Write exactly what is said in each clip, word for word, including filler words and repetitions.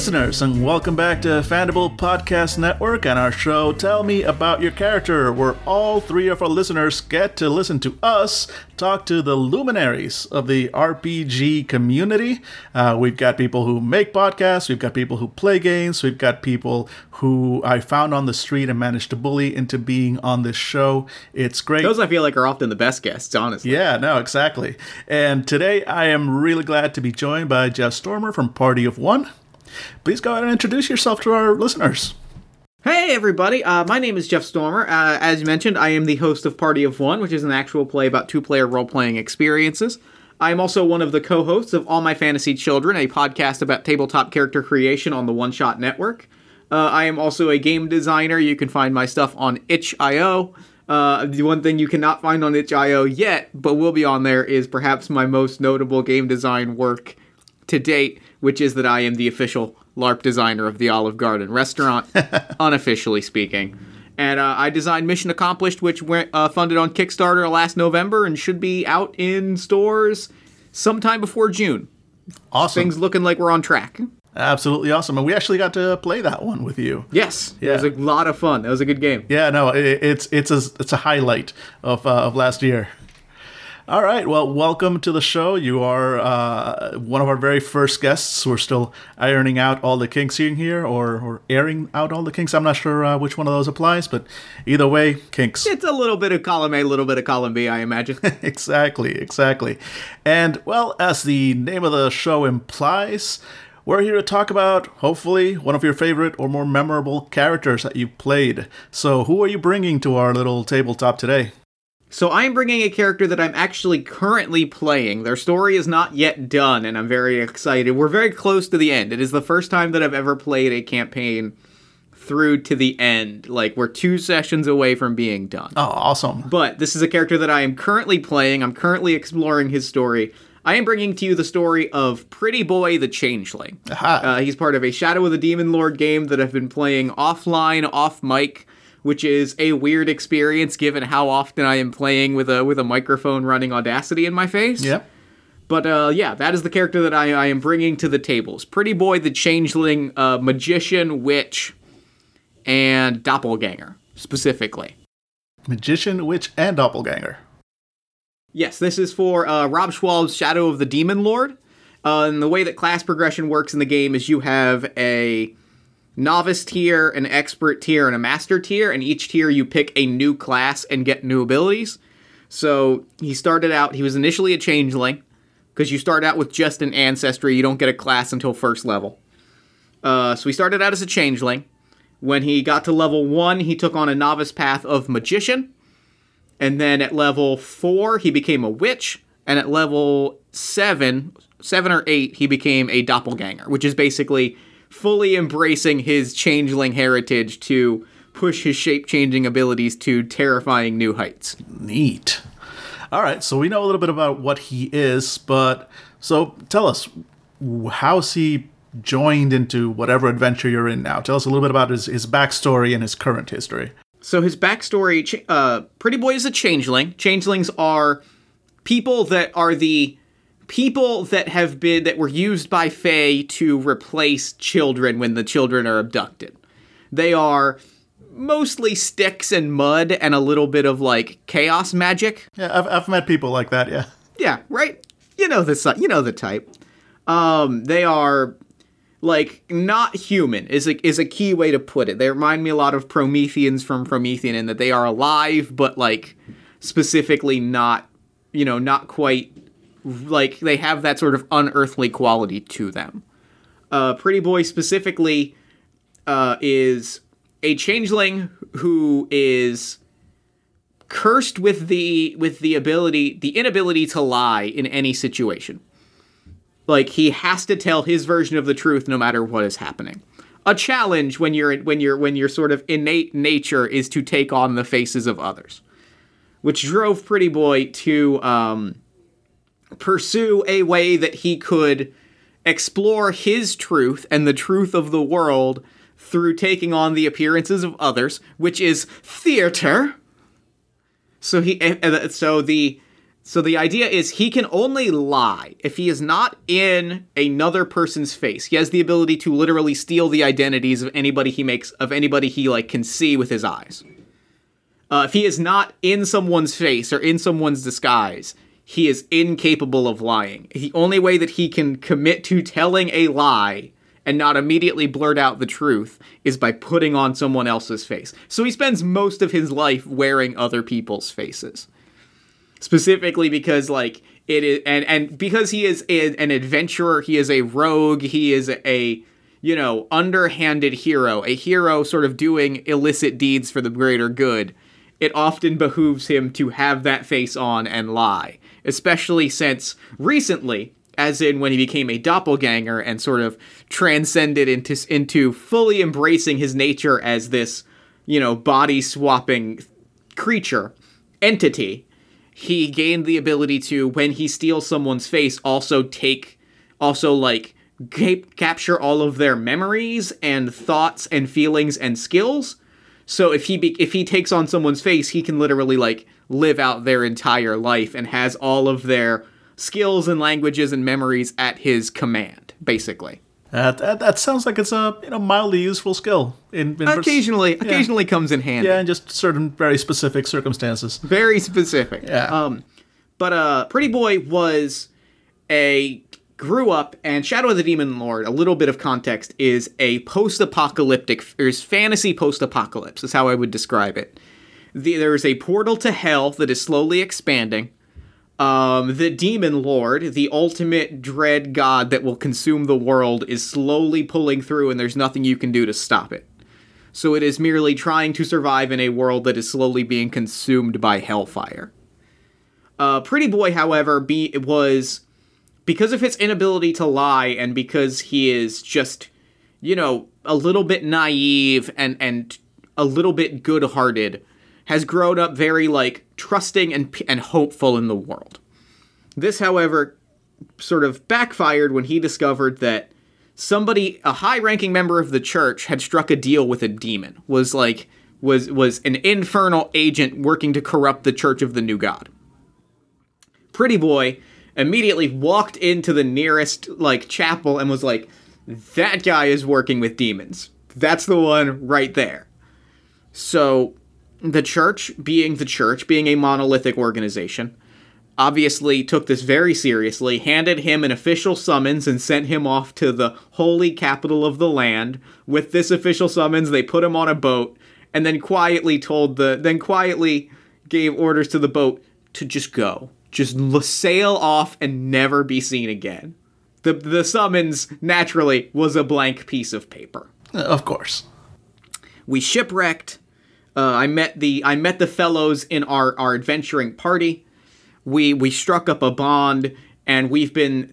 listeners, and welcome back to Fandible Podcast Network and our show, Tell Me About Your Character, where all three of our listeners get to listen to us talk to the luminaries of the R P G community. Uh, we've got people who make podcasts, we've got people who play games, we've got people who I found on the street and managed to bully into being on this show. It's great. Those I feel like are often the best guests, honestly. Yeah, no, exactly. And today I am really glad to be joined by Jeff Stormer from Party of One. Please go ahead and introduce yourself to our listeners. Hey everybody, uh, my name is Jeff Stormer. Uh, as mentioned, I am the host of Party of One, which is an actual play about two-player role-playing experiences. I am also one of the co-hosts of All My Fantasy Children, a podcast about tabletop character creation on the OneShot Network. Uh, I am also a game designer. You can find my stuff on itch dot i o. Uh, the one thing you cannot find on itch dot i o yet, but will be on there, is perhaps my most notable game design work to date, which is that I am the official LARP designer of the Olive Garden restaurant, unofficially speaking. And uh, I designed Mission Accomplished, which went uh, funded on Kickstarter last November and should be out in stores sometime before June. Awesome. Things looking like we're on track. Absolutely awesome. And we actually got to play that one with you. Yes. Yeah. It was a lot of fun. That was a good game. Yeah, no, it, it's it's a, it's a highlight of uh, of last year. All right. Well, welcome to the show. You are uh, one of our very first guests. We're still ironing out all the kinks here, or, or airing out all the kinks. I'm not sure uh, which one of those applies, but either way, kinks. It's a little bit of column A, a little bit of column B, I imagine. Exactly, exactly. And, well, as the name of the show implies, we're here to talk about, hopefully, one of your favorite or more memorable characters that you've played. So who are you bringing to our little tabletop today? So I'm bringing a character that I'm actually currently playing. Their story is not yet done, and I'm very excited. We're very close to the end. It is the first time that I've ever played a campaign through to the end. Like, we're two sessions away from being done. Oh, awesome. But this is a character that I am currently playing. I'm currently exploring his story. I am bringing to you the story of Pretty Boy the Changeling. Aha. Uh, he's part of a Shadow of the Demon Lord game that I've been playing offline, off mic, which is a weird experience given how often I am playing with a with a microphone running Audacity in my face. Yep. But uh, yeah, that is the character that I, I am bringing to the tables. Pretty Boy the Changeling, uh, Magician, Witch, and Doppelganger, specifically. Magician, Witch, and Doppelganger. Yes, this is for uh, Rob Schwab's Shadow of the Demon Lord. Uh, and the way that class progression works in the game is you have a novice tier, an expert tier, and a master tier, and each tier you pick a new class and get new abilities. So he started out, he was initially a changeling, because you start out with just an ancestry, you don't get a class until first level. Uh, so he started out as a changeling. When he got to level one, he took on a novice path of magician, and then at level four, he became a witch, and at level seven, seven or eight, he became a doppelganger, which is basically fully embracing his changeling heritage to push his shape-changing abilities to terrifying new heights. Neat. All right, so we know a little bit about what he is, but so tell us, how's he joined into whatever adventure you're in now? Tell us a little bit about his, his backstory and his current history. So his backstory, uh, Pretty Boy is a changeling. Changelings are people that are the... People that have been, that were used by Fae to replace children when the children are abducted. They are mostly sticks and mud and a little bit of, like, chaos magic. Yeah, I've, I've met people like that, yeah. Yeah, right? You know the, you know the type. Um, they are, like, not human is a, is a key way to put it. They remind me a lot of Prometheans from Promethean in that they are alive, but, like, specifically not, you know, not quite... Like, they have that sort of unearthly quality to them. Uh, Pretty Boy specifically uh, is a changeling who is cursed with the with the ability, the inability to lie in any situation. Like, he has to tell his version of the truth no matter what is happening. A challenge when you're when you're when your sort of innate nature is to take on the faces of others, which drove Pretty Boy to. Um, pursue a way that he could explore his truth and the truth of the world through taking on the appearances of others, which is theater. So he, so the So the idea is he can only lie if he is not in another person's face. He has the ability to literally steal the identities of anybody he makes, of anybody he like can see with his eyes. Uh, if he is not in someone's face or in someone's disguise, he is incapable of lying. The only way that he can commit to telling a lie and not immediately blurt out the truth is by putting on someone else's face. So he spends most of his life wearing other people's faces. Specifically because, like, it is, and, and because he is a, an adventurer, he is a rogue, he is a, a, you know, underhanded hero, a hero sort of doing illicit deeds for the greater good. It often behooves him to have that face on and lie, especially since recently, as in when he became a doppelganger and sort of transcended into into fully embracing his nature as this, you know, body-swapping creature, entity, he gained the ability to, when he steals someone's face, also take, also, like, cap- capture all of their memories and thoughts and feelings and skills. So if he be- if he takes on someone's face, he can literally, like, live out their entire life and has all of their skills and languages and memories at his command, basically. Uh, that, that sounds like it's a you know mildly useful skill. In, in occasionally, pers- yeah. occasionally comes in handy. Yeah, in just certain very specific circumstances. Very specific. Yeah. Um, but uh, Pretty Boy was a grew up, and Shadow of the Demon Lord, a little bit of context, is a post-apocalyptic, or is fantasy post-apocalypse, is how I would describe it. The, there is a portal to hell that is slowly expanding. Um, the Demon Lord, the ultimate dread god that will consume the world, is slowly pulling through, and there's nothing you can do to stop it. So it is merely trying to survive in a world that is slowly being consumed by hellfire. Uh, Pretty Boy, however, be, was, because of his inability to lie, and because he is just, you know, a little bit naive and, and a little bit good-hearted, has grown up very, like, trusting and and hopeful in the world. This, however, sort of backfired when he discovered that somebody, a high-ranking member of the church, had struck a deal with a demon, was, like, was was an infernal agent working to corrupt the church of the new god. Pretty Boy immediately walked into the nearest, like, chapel and was like, that guy is working with demons. That's the one right there. So the church, being the church, being a monolithic organization, obviously took this very seriously, handed him an official summons, and sent him off to the holy capital of the land. With this official summons, they put him on a boat, and then quietly told the, then quietly gave orders to the boat to just go. Just sail off and never be seen again. The, the summons, naturally, was a blank piece of paper. Of course. We shipwrecked. Uh, I met the I met the fellows in our, our adventuring party. We we struck up a bond, and we've been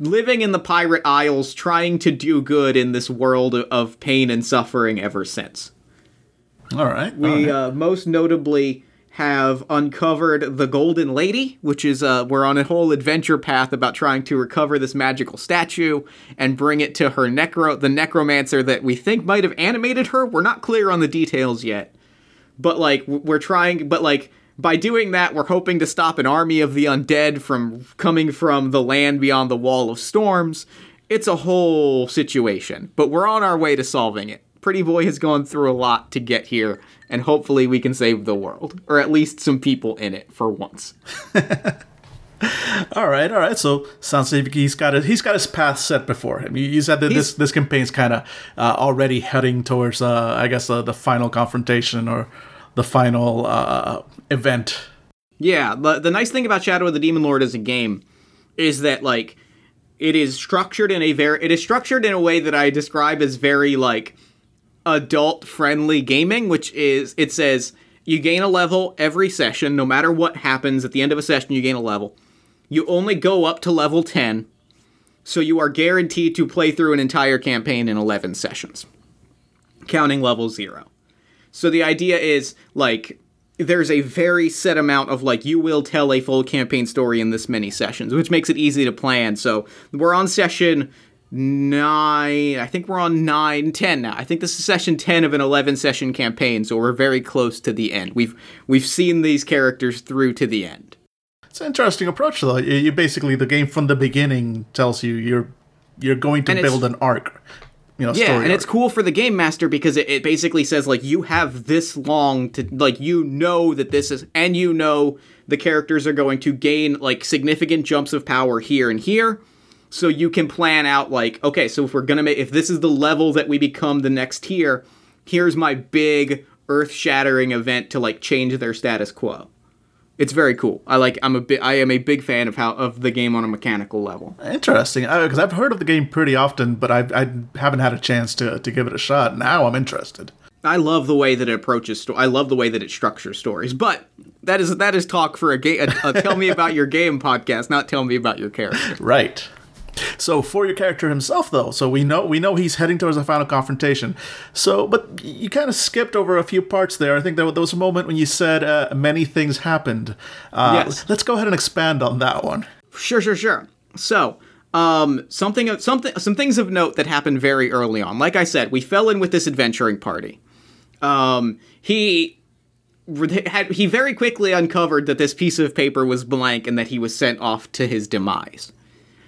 living in the Pirate Isles, trying to do good in this world of pain and suffering ever since. All right. We all right. Uh, most notably have uncovered the Golden Lady, which is uh, we're on a whole adventure path about trying to recover this magical statue and bring it to her necro, the necromancer that we think might have animated her. We're not clear on the details yet, but like we're trying, but like by doing that, we're hoping to stop an army of the undead from coming from the land beyond the Wall of Storms. It's a whole situation, but we're on our way to solving it. Pretty Boy has gone through a lot to get here, and hopefully we can save the world, or at least some people in it for once. all right, all right. So sounds like he's got a, he's got his path set before him. You said that he's, this this campaign's kind of uh, already heading towards, uh, I guess, uh, the final confrontation or the final uh, event. Yeah, the the nice thing about Shadow of the Demon Lord as a game is that like it is structured in a very it is structured in a way that I describe as very like adult-friendly gaming, which is, it says, you gain a level every session, no matter what happens. At the end of a session, you gain a level. You only go up to level ten, so you are guaranteed to play through an entire campaign in eleven sessions, counting level zero. So the idea is, like, there's a very set amount of, like, you will tell a full campaign story in this many sessions, which makes it easy to plan. So we're on session nine, I think we're on nine, ten now. I think this is session ten of an eleven-session campaign, so we're very close to the end. We've we've seen these characters through to the end. It's an interesting approach, though. You, you basically, the game from the beginning tells you you're you're going to build an arc. You know, yeah, story and arc. It's cool for the Game Master because it, it basically says, like, you have this long to, like, you know that this is, and you know the characters are going to gain, like, significant jumps of power here and here. So you can plan out, like, okay, so if we're going to make, if this is the level that we become the next tier, here's my big earth-shattering event to, like, change their status quo. It's very cool. I like. I'm a bi- I am a big fan of how of the game on a mechanical level. Interesting, because I've heard of the game pretty often, but I I haven't had a chance to to give it a shot. Now I'm interested. I love the way that it approaches. Sto- I love the way that it structures stories. But that is that is talk for a game. Tell Me About Your Game podcast, not Tell Me About Your Character. Right. So for your character himself, though, so we know we know he's heading towards the final confrontation. So, but you kind of skipped over a few parts there. I think there, there was a moment when you said uh, many things happened. Uh, yes. Let's go ahead and expand on that one. Sure, sure, sure. So um, something, something, some things of note that happened very early on. Like I said, we fell in with this adventuring party. Um, he had he very quickly uncovered that this piece of paper was blank and that he was sent off to his demise.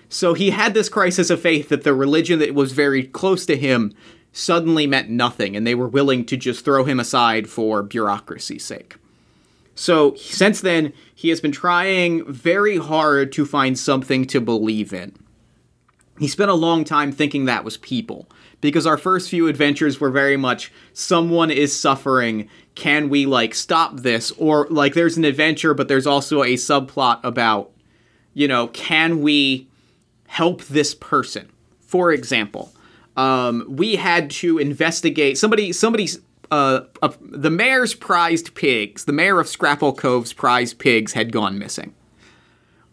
So he had this crisis of faith that the religion that was very close to him suddenly meant nothing, and they were willing to just throw him aside for bureaucracy's sake. So since then, he has been trying very hard to find something to believe in. He spent a long time thinking that was people, because our first few adventures were very much, someone is suffering, can we, like, stop this? Or, like, there's an adventure, but there's also a subplot about, you know, can we help this person. For example, um, we had to investigate somebody, somebody's, uh, uh, the mayor's prized pigs, the mayor of Scrapple Cove's prized pigs had gone missing.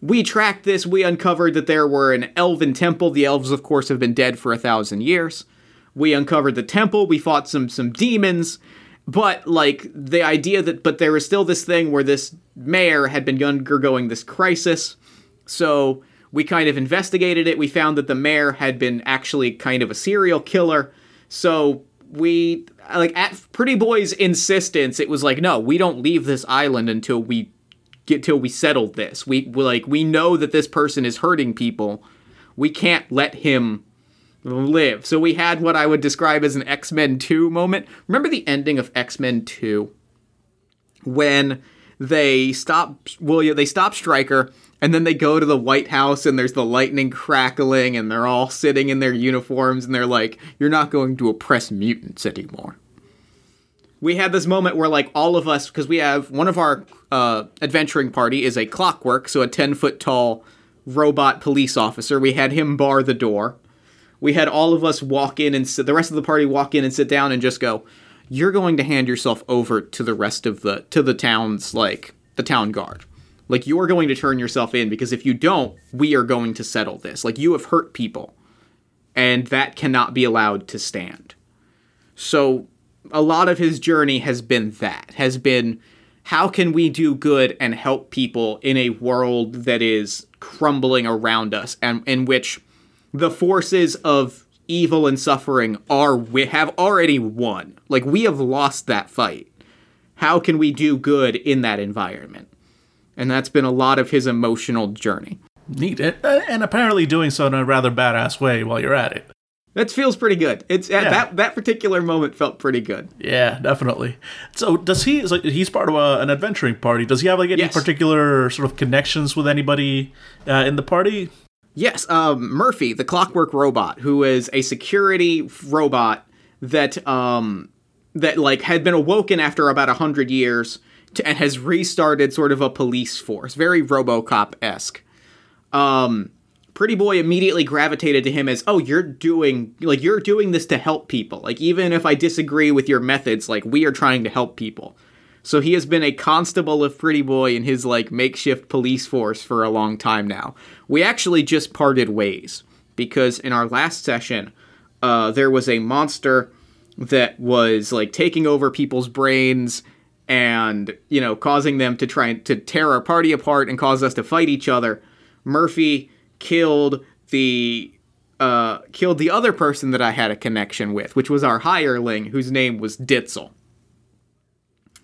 We tracked this. We uncovered that there were an elven temple. The elves, of course, have been dead for a thousand years. We uncovered the temple. We fought some, some demons, but like the idea that, but there was still this thing where this mayor had been undergoing this crisis. So we kind of investigated it. We found that the mayor had been actually kind of a serial killer. So we, like, at Pretty Boy's insistence, it was like, no, we don't leave this island until we get, till we settle this. We, we like, we know that this person is hurting people. We can't let him live. So we had what I would describe as an X-Men two moment. Remember the ending of X-Men two when they stop, well, they stop Stryker. And then they go to the White House and there's the lightning crackling and they're all sitting in their uniforms and they're like, you're not going to oppress mutants anymore. We had this moment where, like, all of us, because we have one of our uh, adventuring party is a clockwork, so a ten foot tall robot police officer. We had him bar the door. We had all of us walk in and sit, the rest of the party walk in and sit down and just go, you're going to hand yourself over to the rest of the, to the town's, like, the town guard. Like, you're going to turn yourself in, because if you don't, we are going to settle this. Like, you have hurt people, and that cannot be allowed to stand. So a lot of his journey has been that, has been how can we do good and help people in a world that is crumbling around us, and in which the forces of evil and suffering are we have already won. Like, we have lost that fight. How can we do good in that environment? And that's been a lot of his emotional journey. Neat. And apparently doing so in a rather badass way while you're at it. That feels pretty good. It's yeah. that that particular moment felt pretty good. Yeah, definitely. So does he, so he's part of a, an adventuring party. Does he have, like, any yes. particular sort of connections with anybody uh, in the party? Yes. Um, Murphy, the clockwork robot, who is a security robot that, um, that like had been awoken after about a hundred years and has restarted sort of a police force, very RoboCop-esque. Um, Pretty Boy immediately gravitated to him as, oh, you're doing, like, you're doing this to help people. Like, even if I disagree with your methods, like, we are trying to help people. So he has been a constable of Pretty Boy in his, like, makeshift police force for a long time now. We actually just parted ways, because in our last session, uh, there was a monster that was, like, taking over people's brains and, you know, causing them to try to tear our party apart and cause us to fight each other. Murphy killed the uh, killed the other person that I had a connection with, which was our hireling, whose name was Ditzel.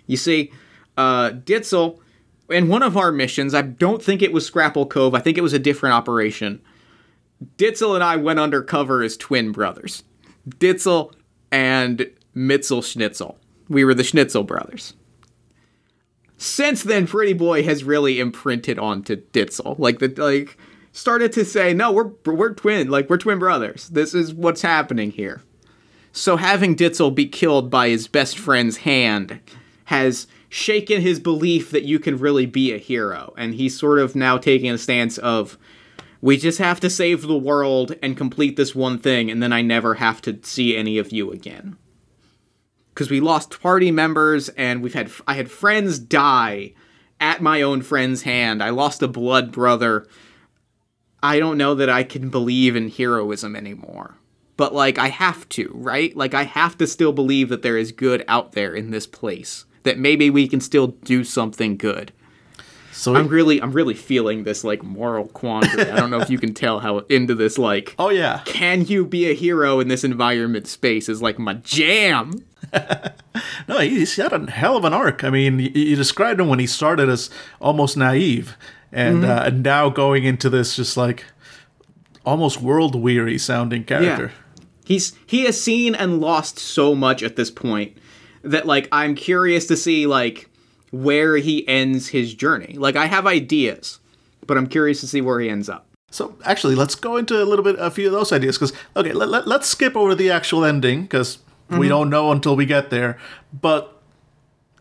You see, uh, Ditzel in one of our missions, I don't think it was Scrapple Cove, I think it was a different operation, Ditzel and I went undercover as twin brothers. Ditzel and Mitzel Schnitzel. We were the Schnitzel brothers. Since then, Pretty Boy has really imprinted onto Ditzel. Like, the like started to say, no, we're we're twin. Like, we're twin brothers. This is what's happening here. So having Ditzel be killed by his best friend's hand has shaken his belief that you can really be a hero. And he's sort of now taking a stance of, we just have to save the world and complete this one thing, and then I never have to see any of you again. Because we lost party members, and we've had I had friends die at my own friend's hand. I lost a blood brother. I don't know that I can believe in heroism anymore. But, like, I have to, right? Like, I have to still believe that there is good out there in this place. That maybe we can still do something good. So I'm really I'm really feeling this, like, moral quandary. I don't know if you can tell how into this, like... Oh, yeah. Can you be a hero in this environment space is, like, my jam. No, he's had a hell of an arc. I mean, you, you described him when he started as almost naive, and mm-hmm. uh, and now going into this just like almost world-weary sounding character. Yeah. He's he has seen and lost so much at this point that, like, I'm curious to see, like, where he ends his journey. Like, I have ideas, but I'm curious to see where he ends up. So, actually, let's go into a little bit a few of those ideas because okay, let, let, let's skip over the actual ending because. We don't know until we get there. But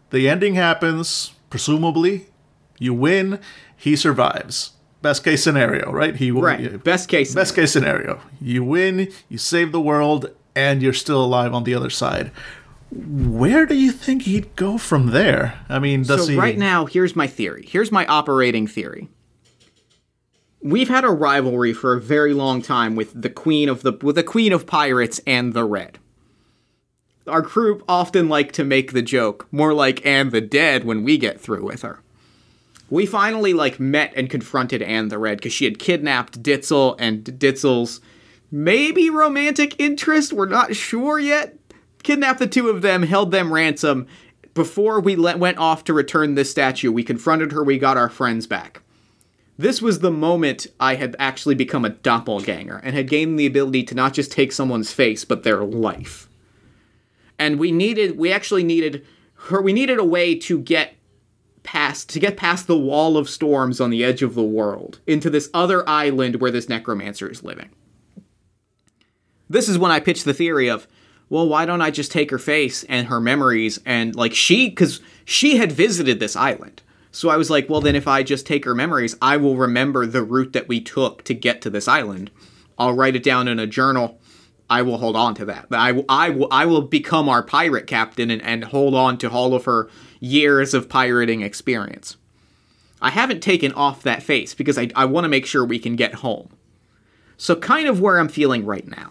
the ending happens, presumably. You win. He survives. Best case scenario, right? He will, right. Yeah, best case scenario. Best case scenario. You win, you save the world, and you're still alive on the other side. Where do you think he'd go from there? I mean, does so he... right now, here's my theory. Here's my operating theory. We've had a rivalry for a very long time with the Queen of the with the Queen of Pirates and the Red. Our crew often like to make the joke, more like Anne the Dead when we get through with her. We finally, like, met and confronted Anne the Red because she had kidnapped Ditzel and Ditzel's maybe romantic interest, we're not sure yet. Kidnapped the two of them, held them ransom. Before we let, went off to return this statue, we confronted her, we got our friends back. This was the moment I had actually become a doppelganger and had gained the ability to not just take someone's face, but their life. And we needed, we actually needed her, we needed a way to get past, to get past the wall of storms on the edge of the world into this other island where this necromancer is living. This is when I pitched the theory of, well, why don't I just take her face and her memories and, like, she, because she had visited this island. So I was like, well, then if I just take her memories, I will remember the route that we took to get to this island. I'll write it down in a journal. I will hold on to that. I, I, will, I will become our pirate captain and, and hold on to all of her years of pirating experience. I haven't taken off that face because I, I want to make sure we can get home. So kind of where I'm feeling right now.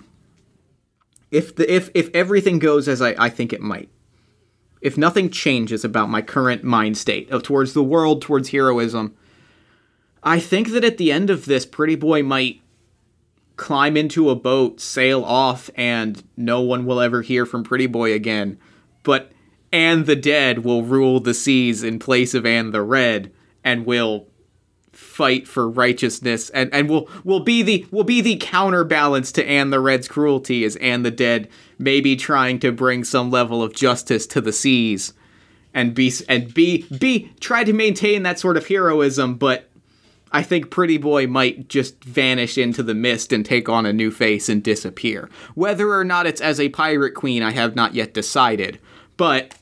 If the if, if everything goes as I, I think it might. If nothing changes about my current mind state of towards the world, towards heroism, I think that at the end of this, Pretty Boy might climb into a boat, sail off, and no one will ever hear from Pretty Boy again. But Anne the Dead will rule the seas in place of Anne the Red, and will fight for righteousness, and, and will will be the will be the counterbalance to Anne the Red's cruelty, as Anne the Dead maybe trying to bring some level of justice to the seas, and be and be be try to maintain that sort of heroism, but. I think Pretty Boy might just vanish into the mist and take on a new face and disappear. Whether or not it's as a pirate queen, I have not yet decided. But,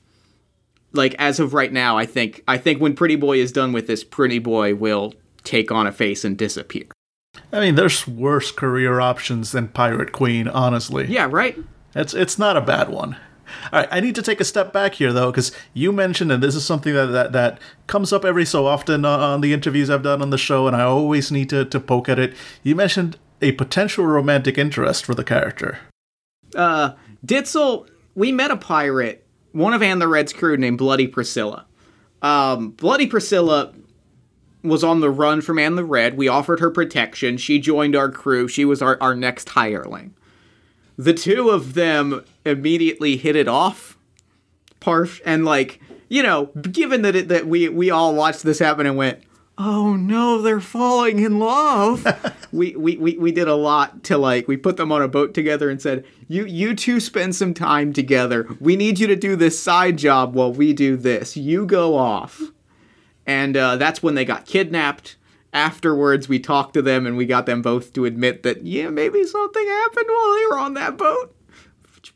like, as of right now, I think I think when Pretty Boy is done with this, Pretty Boy will take on a face and disappear. I mean, there's worse career options than pirate queen, honestly. Yeah, right? It's, it's not a bad one. All right, I need to take a step back here, though, because you mentioned, and this is something that, that, that comes up every so often on, on the interviews I've done on the show, and I always need to, to poke at it. You mentioned a potential romantic interest for the character. Uh, Ditzel, we met a pirate, one of Anne the Red's crew, named Bloody Priscilla. Um, Bloody Priscilla was on the run from Anne the Red. We offered her protection. She joined our crew. She was our, our next hireling. The two of them immediately hit it off, Parf, and, like, you know, given that it, that we we all watched this happen and went, oh no, they're falling in love. we, we, we, we did a lot to, like, we put them on a boat together and said, you, you two spend some time together. We need you to do this side job while we do this. You go off. And uh, that's when they got kidnapped. Afterwards, we talked to them and we got them both to admit that, yeah, maybe something happened while they were on that boat, which,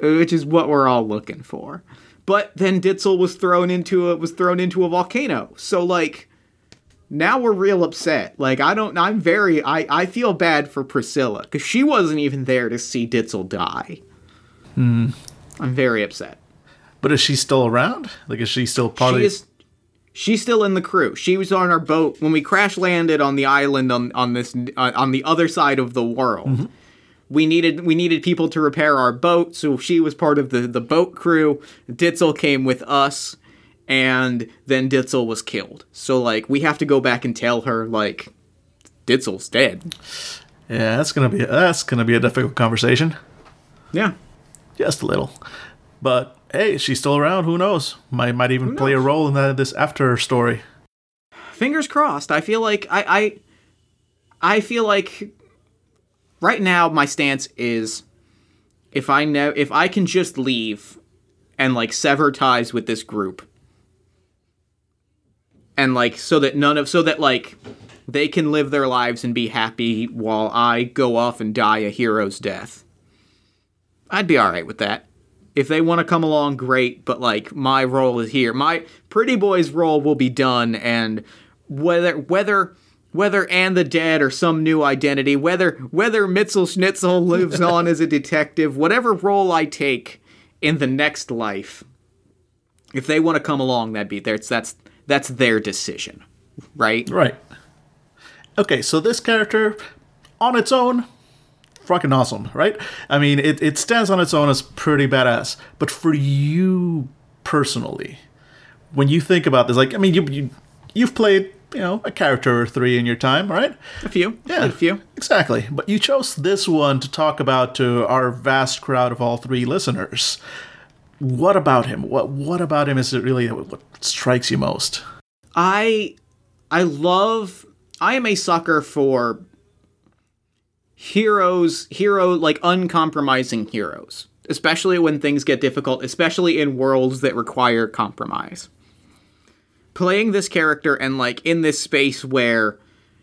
which is what we're all looking for. But then Ditzel was thrown into a, was thrown into a volcano. So, like, now we're real upset. Like, I don't, I'm very, I, I feel bad for Priscilla, because she wasn't even there to see Ditzel die. Mm. I'm very upset. But is she still around? Like, is she still part she of... Is, she's still in the crew. She was on our boat when we crash landed on the island on, on this, uh, on the other side of the world. Mm-hmm. We needed we needed people to repair our boat, so she was part of the, the boat crew. Ditzel came with us, and then Ditzel was killed. So, like, we have to go back and tell her, like, Ditzel's dead. Yeah, that's gonna be that's gonna be a difficult conversation. Yeah, just a little. But hey, she's still around. Who knows? Might might even play a role in the, this after story. Fingers crossed. I feel like I I I feel like. Right now, my stance is, if I know, if I can just leave and, like, sever ties with this group, and, like, so that none of, so that, like, they can live their lives and be happy while I go off and die a hero's death, I'd be all right with that. If they want to come along, great, but, like, my role is here. My pretty boy's role will be done, and whether, whether... whether Anne the Dead or some new identity, whether whether Mitzel Schnitzel lives on as a detective, whatever role I take in the next life, if they want to come along, that'd be there. That's that's their decision, right? Right. Okay, so this character, on its own, fucking awesome, right? I mean, it, it stands on its own as pretty badass. But for you personally, when you think about this, like, I mean, you, you you've played, you know, a character or three in your time, right? A few. Yeah. A few. Exactly. But you chose this one to talk about to our vast crowd of all three listeners. What about him? What What about him is it really what strikes you most? I, I love... I am a sucker for heroes, hero, like, uncompromising heroes. Especially when things get difficult, especially in worlds that require compromise. Playing this character and, like, in this space where,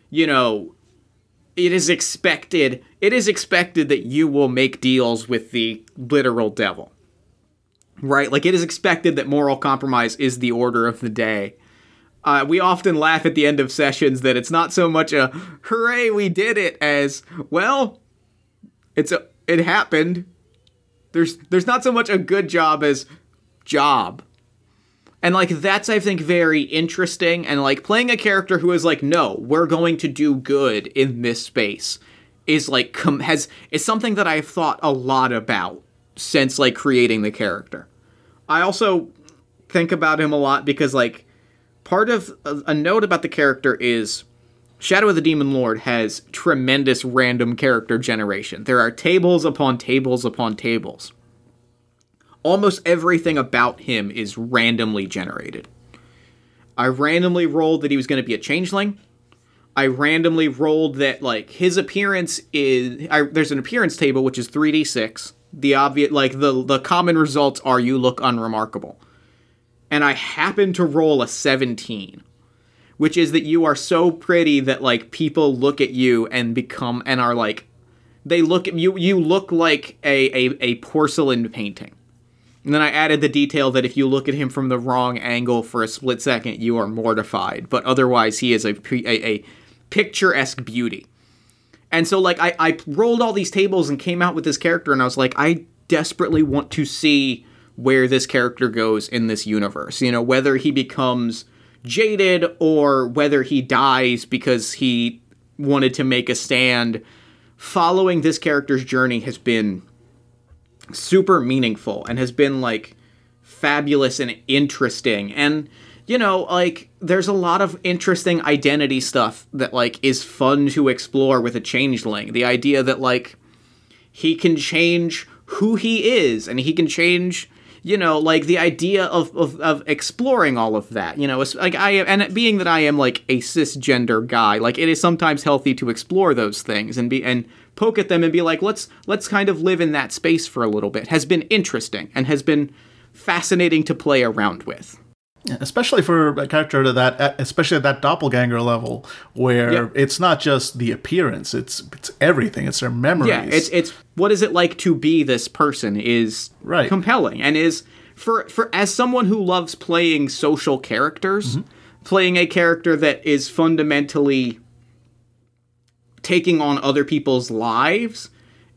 you know, it is expected, it is expected that you will make deals with the literal devil, right? Like, it is expected that moral compromise is the order of the day. Uh, we often laugh at the end of sessions that it's not so much a, hooray, we did it, as, well, it's a, it happened. There's, there's not so much a good job as job. And, like, that's, I think, very interesting. And, like, playing a character who is like, no, we're going to do good in this space is, like, com- has is something that I've thought a lot about since, like, creating the character. I also think about him a lot because, like, part of a note about the character is Shadow of the Demon Lord has tremendous random character generation. There are tables upon tables upon tables. Almost everything about him is randomly generated. I randomly rolled that he was going to be a changeling. I randomly rolled that, like, his appearance is... I, there's an appearance table, which is three d six. The obvious, like, the, the common results are you look unremarkable. And I happened to roll a seventeen, which is that you are so pretty that, like, people look at you and become... and are, like... They look at you... You look like a, a, a porcelain painting. And then I added the detail that if you look at him from the wrong angle for a split second, you are mortified. But otherwise, he is a, a, a picturesque beauty. And so, like, I, I rolled all these tables and came out with this character, and I was like, I desperately want to see where this character goes in this universe. You know, whether he becomes jaded or whether he dies because he wanted to make a stand. Following this character's journey has been... super meaningful and has been, like, fabulous and interesting. And, you know, like, there's a lot of interesting identity stuff that, like, is fun to explore with a changeling. The idea that, like, he can change who he is and he can change, you know, like the idea of, of, of exploring all of that, you know, like I am, and being that I am like a cisgender guy, like it is sometimes healthy to explore those things and be, and poke at them and be like, let's, let's kind of live in that space for a little bit, has been interesting and has been fascinating to play around with. Especially for a character to that, especially at that doppelganger level, where yeah. it's not just the appearance, it's it's everything, it's their memories. Yeah, it's it's what is it like to be this person is right. compelling, and is for for as someone who loves playing social characters, mm-hmm. playing a character that is fundamentally taking on other people's lives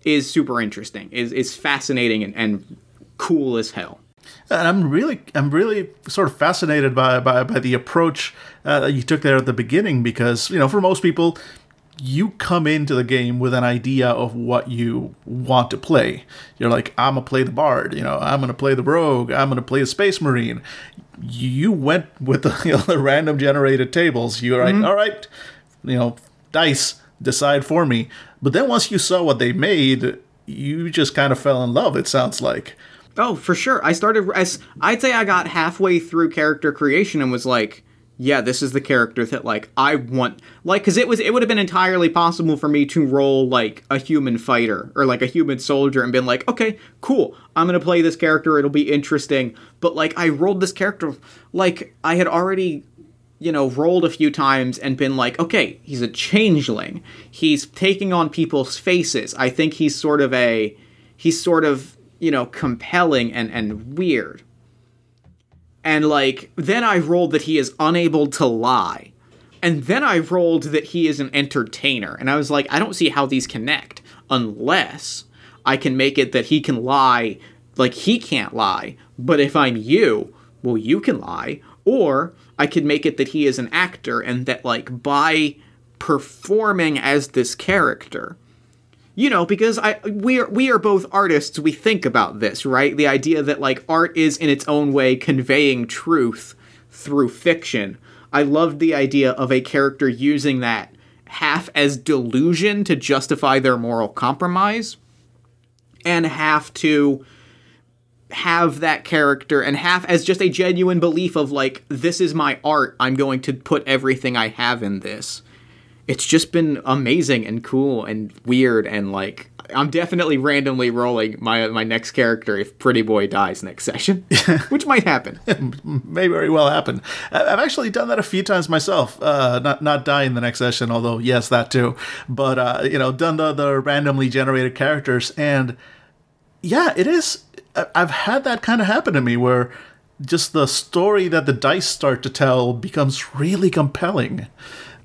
is super interesting, is is fascinating and, and cool as hell. And I'm really, I'm really sort of fascinated by by, by the approach uh, that you took there at the beginning, because, you know, for most people, you come into the game with an idea of what you want to play. You're like, I'm gonna play the bard, you know, I'm gonna play the rogue, I'm gonna play a space marine. You went with the, you know, the random generated tables. You're like, mm-hmm. all right, you know, dice, decide for me. But then once you saw what they made, you just kind of fell in love, it sounds like. Oh, for sure. I started, I'd say I got halfway through character creation and was like, yeah, this is the character that, like, I want, like, because it was, it would have been entirely possible for me to roll, like, a human fighter or, like, a human soldier and been like, okay, cool, I'm going to play this character, it'll be interesting, but, like, I rolled this character, like, I had already, you know, rolled a few times and been like, okay, he's a changeling, he's taking on people's faces, I think he's sort of a, he's sort of, you know, compelling and, and weird. And, like, then I rolled that he is unable to lie. And then I rolled that he is an entertainer. And I was like, I don't see how these connect unless I can make it that he can lie, like, he can't lie. But if I'm you, well, you can lie. Or I could make it that he is an actor and that, like, by performing as this character... You know, because I we are, we are both artists, we think about this, right? The idea that, like, art is in its own way conveying truth through fiction. I loved the idea of a character using that half as delusion to justify their moral compromise, and half to have that character, and half as just a genuine belief of, like, this is my art, I'm going to put everything I have in this. It's just been amazing and cool and weird, and, like, I'm definitely randomly rolling my my next character if Pretty Boy dies next session, which might happen. It may very well happen. I've actually done that a few times myself, uh, not not dying the next session, although, yes, that too. But, uh, you know, done the, the randomly generated characters, and, yeah, it is. I've had that kind of happen to me where just the story that the dice start to tell becomes really compelling.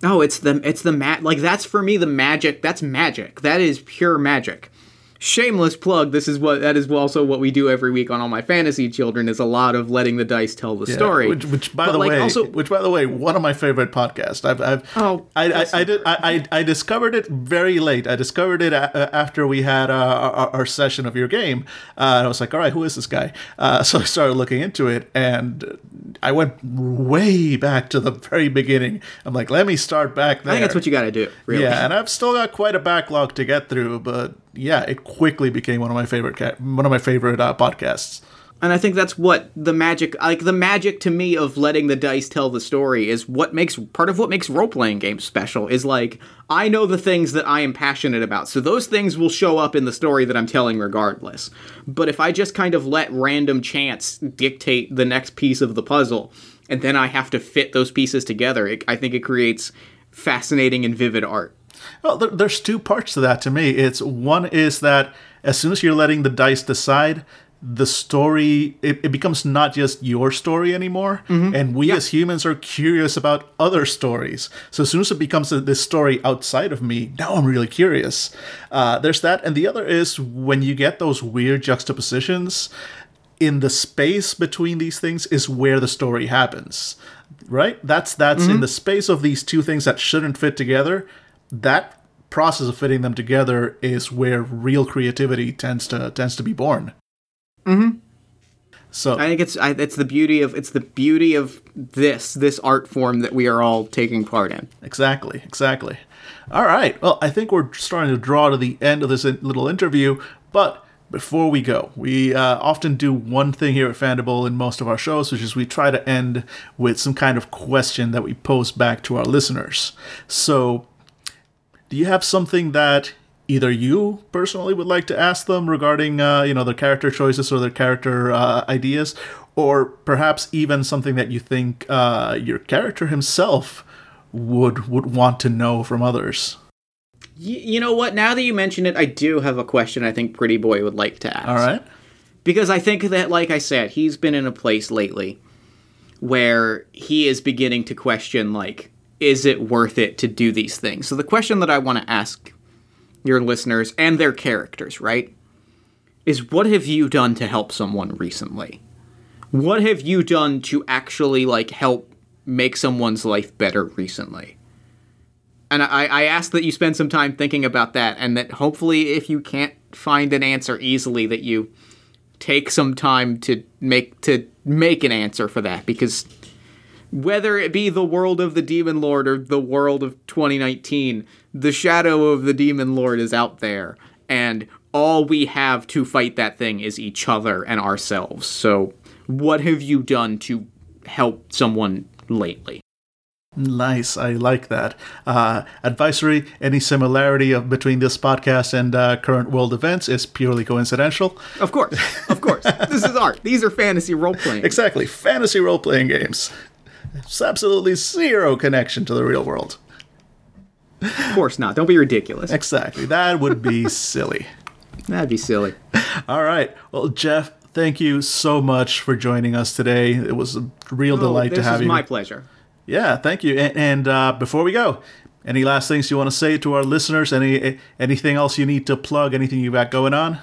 No, it's the, it's the, ma- like, that's for me the magic, that's magic, that is pure magic. Shameless plug, this is what, that is also what we do every week on All My Fantasy Children, is a lot of letting the dice tell the yeah, story. Which, which by but the like, way, also, which by the way, one of my favorite podcasts. I've, I've, oh, I, I, I did, I, I discovered it very late. I discovered it a- after we had uh, our, our session of your game, uh, and I was like, all right, who is this guy? Uh, so I started looking into it, and I went way back to the very beginning. I'm like, let me start back there. I think that's what you got to do, really. Yeah, and I've still got quite a backlog to get through, but yeah, it quickly became one of my favorite ca- one of my favorite uh, podcasts. And I think that's what the magic, like the magic to me of letting the dice tell the story, is what makes, part of what makes role-playing games special is, like, I know the things that I am passionate about, so those things will show up in the story that I'm telling regardless. But if I just kind of let random chance dictate the next piece of the puzzle, and then I have to fit those pieces together, it, I think it creates fascinating and vivid art. Well, there's two parts to that to me. It's, one is that as soon as you're letting the dice decide, the story, it, it becomes not just your story anymore, mm-hmm. and we yeah. as humans are curious about other stories. So as soon as it becomes a, this story outside of me, now I'm really curious. Uh, there's that, and the other is when you get those weird juxtapositions, in the space between these things is where the story happens, right? That's that's mm-hmm. in the space of these two things that shouldn't fit together. That process of fitting them together is where real creativity tends to tends to be born. Mm-hmm. So I think it's I, it's the beauty of it's the beauty of this this art form that we are all taking part in. Exactly, exactly. All right. Well, I think we're starting to draw to the end of this little interview, but before we go, we uh, often do one thing here at Fandible in most of our shows, which is we try to end with some kind of question that we pose back to our listeners. So do you have something that either you personally would like to ask them regarding, uh, you know, their character choices or their character uh, ideas, or perhaps even something that you think uh, your character himself would would want to know from others? You, you know what? Now that you mention it, I do have a question I think Pretty Boy would like to ask. All right. Because I think that, like I said, he's been in a place lately where he is beginning to question, like, is it worth it to do these things? So the question that I want to ask your listeners and their characters, right, is what have you done to help someone recently? What have you done to actually, like, help make someone's life better recently? And I, I ask that you spend some time thinking about that, and that hopefully if you can't find an answer easily, that you take some time to make to make an answer for that, because whether it be the world of the Demon Lord or the world of twenty nineteen, the Shadow of the Demon Lord is out there, and all we have to fight that thing is each other and ourselves. So what have you done to help someone lately? Nice. I like that. Uh, advisory, any similarity of, between this podcast and uh, current world events is purely coincidental. Of course. Of course. This is art. These are fantasy role-playing. Exactly. Fantasy role-playing games. It's absolutely zero connection to the real world. Of course not. Don't be ridiculous. Exactly. That would be silly. That'd be silly. All right. Well, Jeff, thank you so much for joining us today. It was a real oh, delight to have you. This is my pleasure. Yeah, thank you. And, and uh, before we go, any last things you want to say to our listeners? Any anything else you need to plug? Anything you got going on?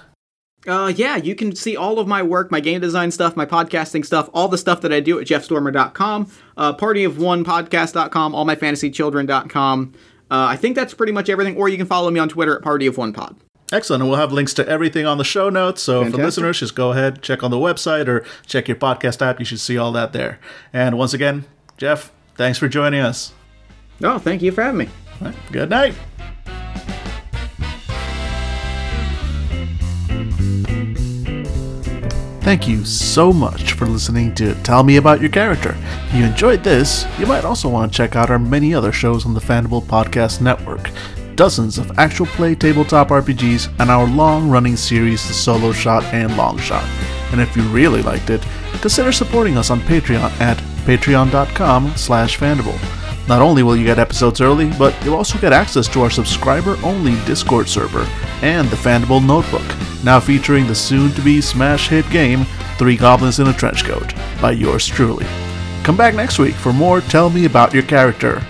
Uh, yeah, you can see all of my work, my game design stuff, my podcasting stuff, all the stuff that I do at jeff stormer dot com, uh, party of one podcast dot com, all my fantasy children dot com. Uh, I think that's pretty much everything. Or you can follow me on Twitter at party of one pod. Excellent. And we'll have links to everything on the show notes. So Fantastic. For listeners, just go ahead, check on the website or check your podcast app. You should see all that there. And once again, Jeff, thanks for joining us. Oh, thank you for having me. All right, good night. Thank you so much for listening to Tell Me About Your Character. If you enjoyed this, you might also want to check out our many other shows on the Fandible Podcast Network. Dozens of actual play tabletop R P Gs and our long-running series, The Solo Shot and Long Shot. And if you really liked it, consider supporting us on Patreon at patreon.com slash Fandible. Not only will you get episodes early, but you'll also get access to our subscriber-only Discord server and the Fandible Notebook, now featuring the soon-to-be smash hit game Three Goblins in a Trenchcoat by yours truly. Come back next week for more Tell Me About Your Character.